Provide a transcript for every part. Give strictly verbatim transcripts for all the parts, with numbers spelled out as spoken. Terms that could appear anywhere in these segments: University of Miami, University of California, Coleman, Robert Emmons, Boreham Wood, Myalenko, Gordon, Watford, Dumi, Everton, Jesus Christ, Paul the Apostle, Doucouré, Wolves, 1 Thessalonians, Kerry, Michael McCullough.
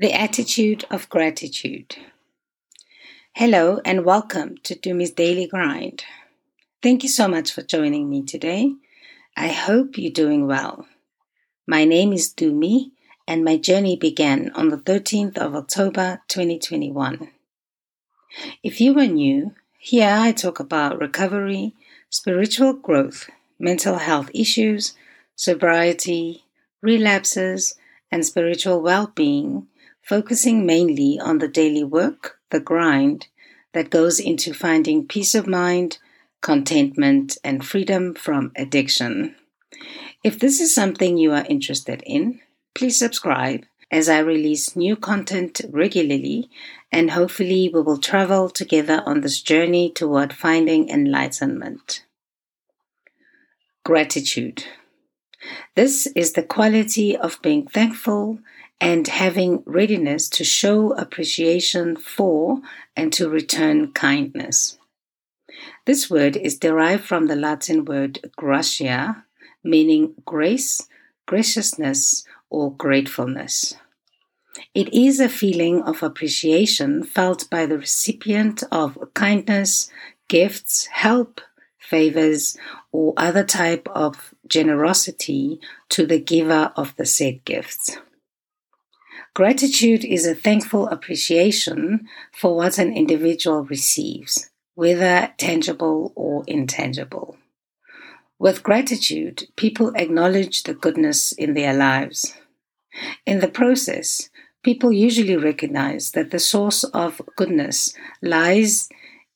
The attitude of gratitude. Hello and welcome to Dumi's Daily Grind. Thank you so much for joining me today. I hope you're doing well. My name is Dumi and my journey began on the thirteenth of October twenty twenty-one. If you are new, here I talk about recovery, spiritual growth, mental health issues, sobriety, relapses, and spiritual well-being, focusing mainly on the daily work, the grind, that goes into finding peace of mind, contentment, and freedom from addiction. If this is something you are interested in, please subscribe as I release new content regularly, and hopefully we will travel together on this journey toward finding enlightenment. Gratitude. This is the quality of being thankful and having readiness to show appreciation for and to return kindness. This word is derived from the Latin word gratia, meaning grace, graciousness, or gratefulness. It is a feeling of appreciation felt by the recipient of kindness, gifts, help, favors, or other type of generosity to the giver of the said gifts. Gratitude is a thankful appreciation for what an individual receives, whether tangible or intangible. With gratitude, people acknowledge the goodness in their lives. In the process, people usually recognize that the source of goodness lies,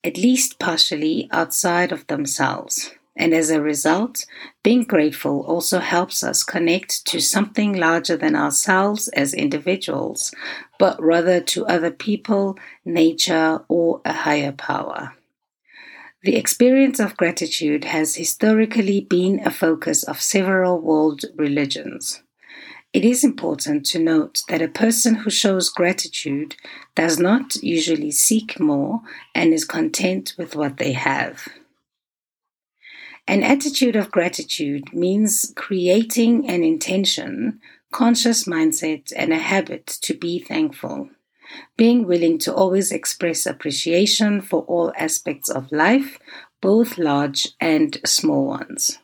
at least partially, outside of themselves. And as a result, being grateful also helps us connect to something larger than ourselves as individuals, but rather to other people, nature, or a higher power. The experience of gratitude has historically been a focus of several world religions. It is important to note that a person who shows gratitude does not usually seek more and is content with what they have. An attitude of gratitude means creating an intention, conscious mindset, and a habit to be thankful, being willing to always express appreciation for all aspects of life, both large and small ones.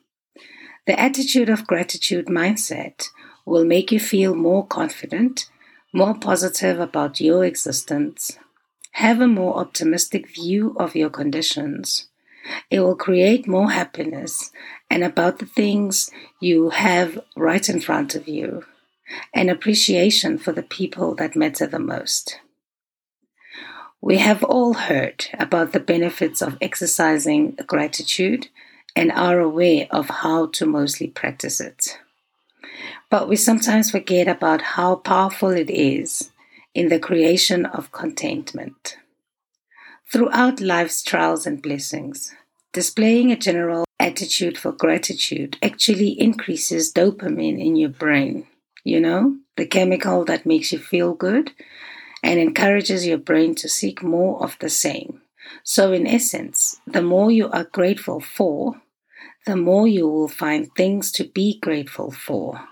The attitude of gratitude mindset will make you feel more confident, more positive about your existence, have a more optimistic view of your conditions. It will create more happiness and about the things you have right in front of you, and appreciation for the people that matter the most. We have all heard about the benefits of exercising gratitude and are aware of how to mostly practice it. But we sometimes forget about how powerful it is in the creation of contentment. Throughout life's trials and blessings, displaying a general attitude for gratitude actually increases dopamine in your brain, you know, the chemical that makes you feel good, and encourages your brain to seek more of the same. So in essence, the more you are grateful for, the more you will find things to be grateful for.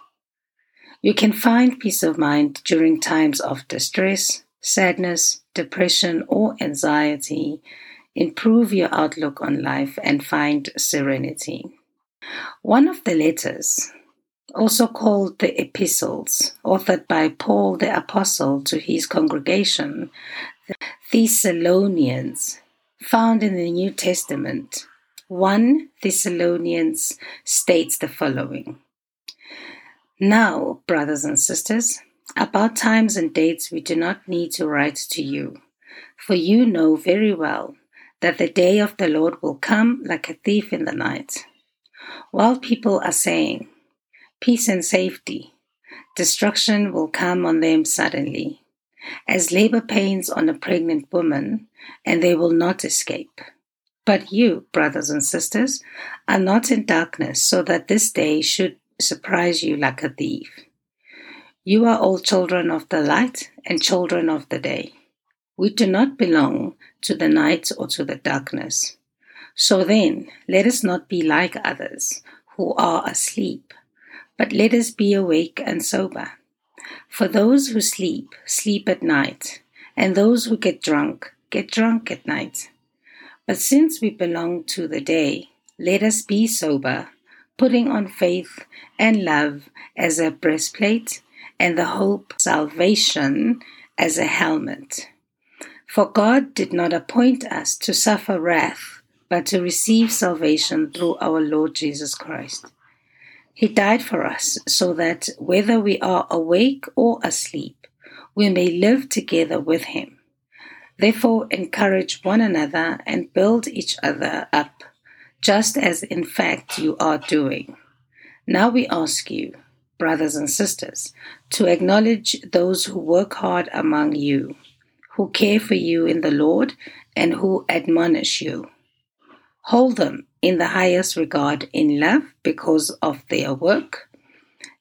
You can find peace of mind during times of distress, sadness, depression, or anxiety, improve your outlook on life, and find serenity. One of the letters, also called the Epistles, authored by Paul the Apostle to his congregation, the Thessalonians, found in the New Testament, First Thessalonians, states the following: "Now, brothers and sisters, about times and dates we do not need to write to you, for you know very well that the day of the Lord will come like a thief in the night. While people are saying, 'Peace and safety,' destruction will come on them suddenly, as labor pains on a pregnant woman, and they will not escape. But you, brothers and sisters, are not in darkness, so that this day should surprise you like a thief. You are all children of the light and children of the day. We do not belong to the night or to the darkness. So then, let us not be like others who are asleep, but let us be awake and sober. For those who sleep, sleep at night, and those who get drunk, get drunk at night. But since we belong to the day, let us be sober, putting on faith and love as a breastplate, and the hope of salvation as a helmet. For God did not appoint us to suffer wrath, but to receive salvation through our Lord Jesus Christ. He died for us, so that whether we are awake or asleep, we may live together with him. Therefore, encourage one another and build each other up, just as in fact you are doing. Now we ask you, brothers and sisters, to acknowledge those who work hard among you, who care for you in the Lord and who admonish you. Hold them in the highest regard in love because of their work.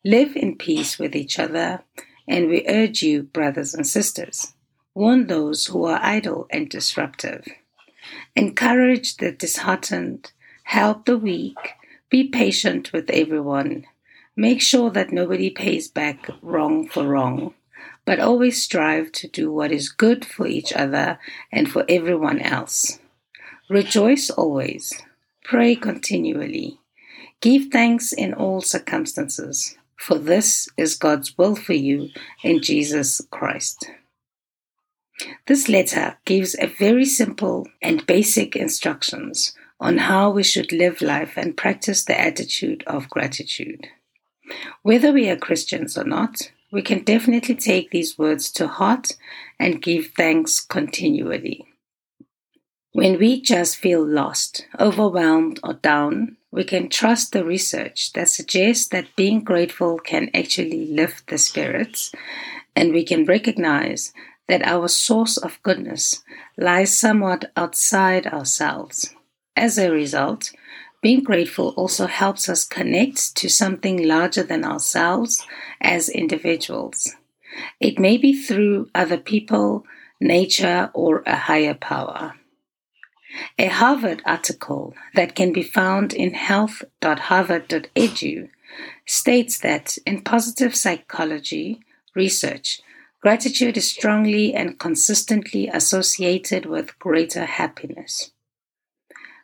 Live in peace with each other, and we urge you, brothers and sisters, warn those who are idle and disruptive. Encourage the disheartened, help the weak, be patient with everyone. Make sure that nobody pays back wrong for wrong, but always strive to do what is good for each other and for everyone else. Rejoice always. Pray continually. Give thanks in all circumstances, for this is God's will for you in Jesus Christ. This letter gives a very simple and basic instructions on how we should live life and practice the attitude of gratitude. Whether we are Christians or not, we can definitely take these words to heart and give thanks continually. When we just feel lost, overwhelmed, or down, we can trust the research that suggests that being grateful can actually lift the spirits, and we can recognize that our source of goodness lies somewhat outside ourselves. As a result, being grateful also helps us connect to something larger than ourselves as individuals. It may be through other people, nature, or a higher power. A Harvard article that can be found in health dot harvard dot e d u states that in positive psychology research, gratitude is strongly and consistently associated with greater happiness.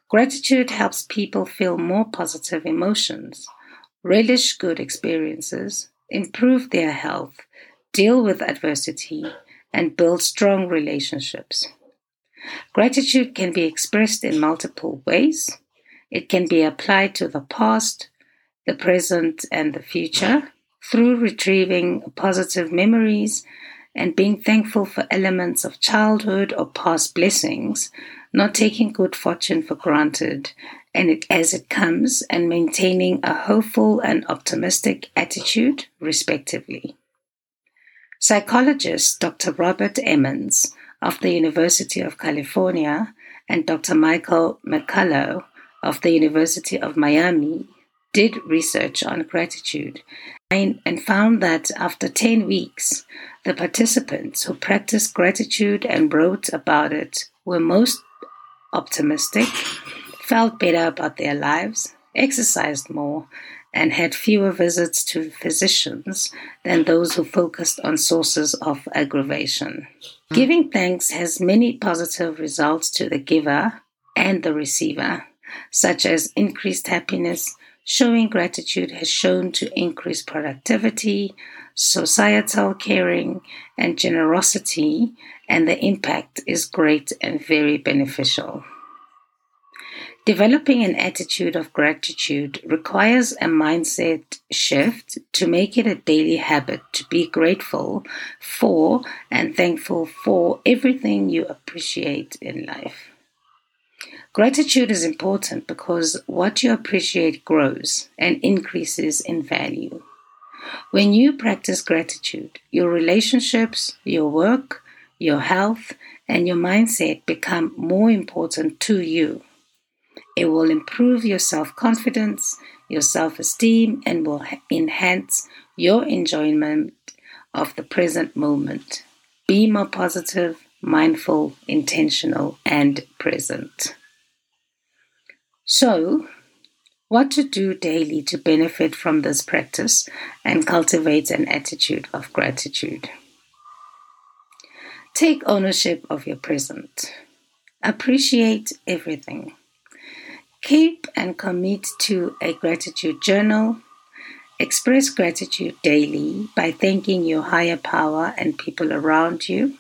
Gratitude helps people feel more positive emotions, relish good experiences, improve their health, deal with adversity, and build strong relationships. Gratitude can be expressed in multiple ways. It can be applied to the past, the present, and the future through retrieving positive memories and being thankful for elements of childhood or past blessings, not taking good fortune for granted and it, as it comes, and maintaining a hopeful and optimistic attitude, respectively. Psychologist Doctor Robert Emmons of the University of California and Doctor Michael McCullough of the University of Miami did research on gratitude and found that after ten weeks, the participants who practiced gratitude and wrote about it were most optimistic, felt better about their lives, exercised more, and had fewer visits to physicians than those who focused on sources of aggravation. Giving thanks has many positive results to the giver and the receiver, such as increased happiness. Showing gratitude has shown to increase productivity, societal caring, and generosity, and the impact is great and very beneficial. Developing an attitude of gratitude requires a mindset shift to make it a daily habit to be grateful for and thankful for everything you appreciate in life. Gratitude is important because what you appreciate grows and increases in value. When you practice gratitude, your relationships, your work, your health, and your mindset become more important to you. It will improve your self-confidence, your self-esteem, and will enhance your enjoyment of the present moment. Be more positive, mindful, intentional, and present. So, what to do daily to benefit from this practice and cultivate an attitude of gratitude. Take ownership of your present. Appreciate everything. Keep and commit to a gratitude journal. Express gratitude daily by thanking your higher power and people around you.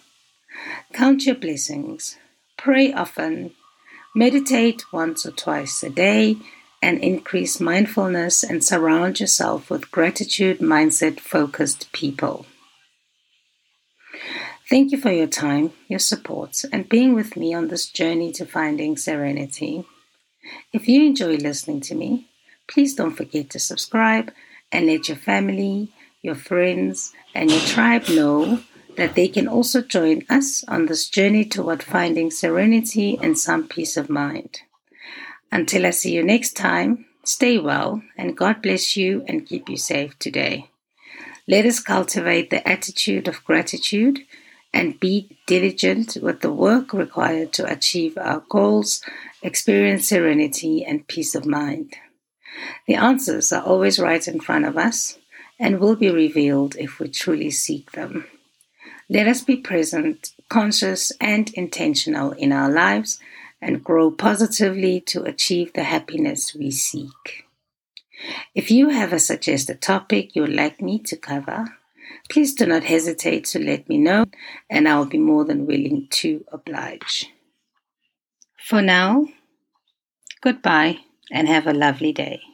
Count your blessings. Pray often. Meditate once or twice a day and increase mindfulness and surround yourself with gratitude mindset-focused people. Thank you for your time, your support, and being with me on this journey to finding serenity. If you enjoy listening to me, please don't forget to subscribe and let your family, your friends, and your tribe know that they can also join us on this journey toward finding serenity and some peace of mind. Until I see you next time, stay well, and God bless you and keep you safe today. Let us cultivate the attitude of gratitude and be diligent with the work required to achieve our goals, experience serenity and peace of mind. The answers are always right in front of us and will be revealed if we truly seek them. Let us be present, conscious, and intentional in our lives and grow positively to achieve the happiness we seek. If you have a suggested topic you would like me to cover, please do not hesitate to let me know, and I will be more than willing to oblige. For now, goodbye and have a lovely day.